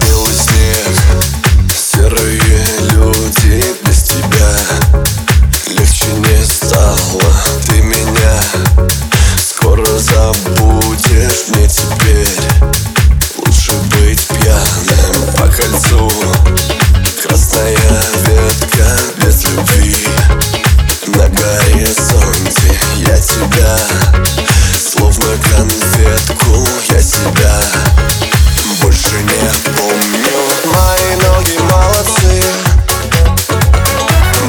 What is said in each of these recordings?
Белый снег, серые люди, без тебя легче не стало. Ты меня скоро забудешь, мне теперь лучше быть пьяным по кольцу. Красная ветка без любви на горизонте. Я тебя, словно конфетку, я себя больше не помню. Мои ноги молодцы,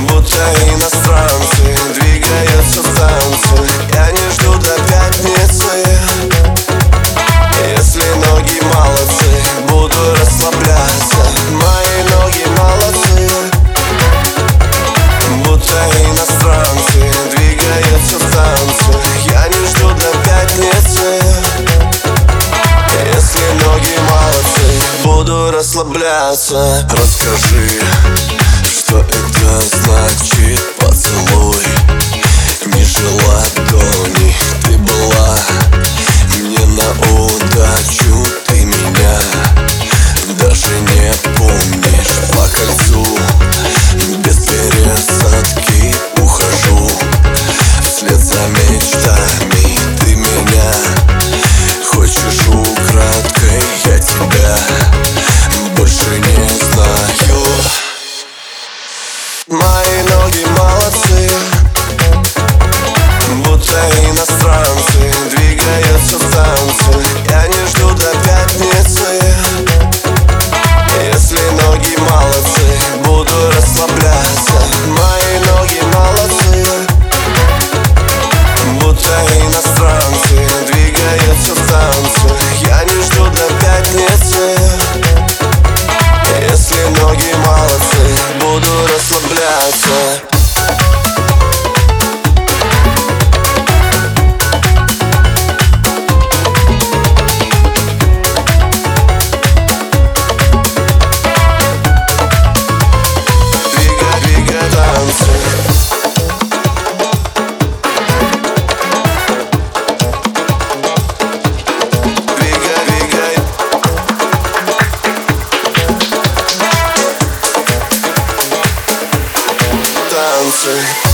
будто иностранцы, двигаются в танце. Я не жду до пятницы. Если ноги молодцы, буду расслабляться. Мои ноги молодцы, будто иностранцы, двигаются в танце. Я не жду до пятницы. Если ноги молодцы, буду расслабляться. Расскажи, что это значит поцелуй между ладоней. Ты была мне на удачу, ты меня даже не помнишь. По кольцу без пересадки ухожу вслед за мечтами. Ты меня хочешь украдкой, я тебя больше не знаю. Мои ноги молодцы, будто иностранцы, двигаются в танце. Я не жду до пятницы. Если ноги молодцы, буду расслабляться. Мои ноги молодцы, будто иностранцы, двигаются в танце. Я не жду до пятницы. Если ноги молодцы, буду расслабляться. We'll be right back.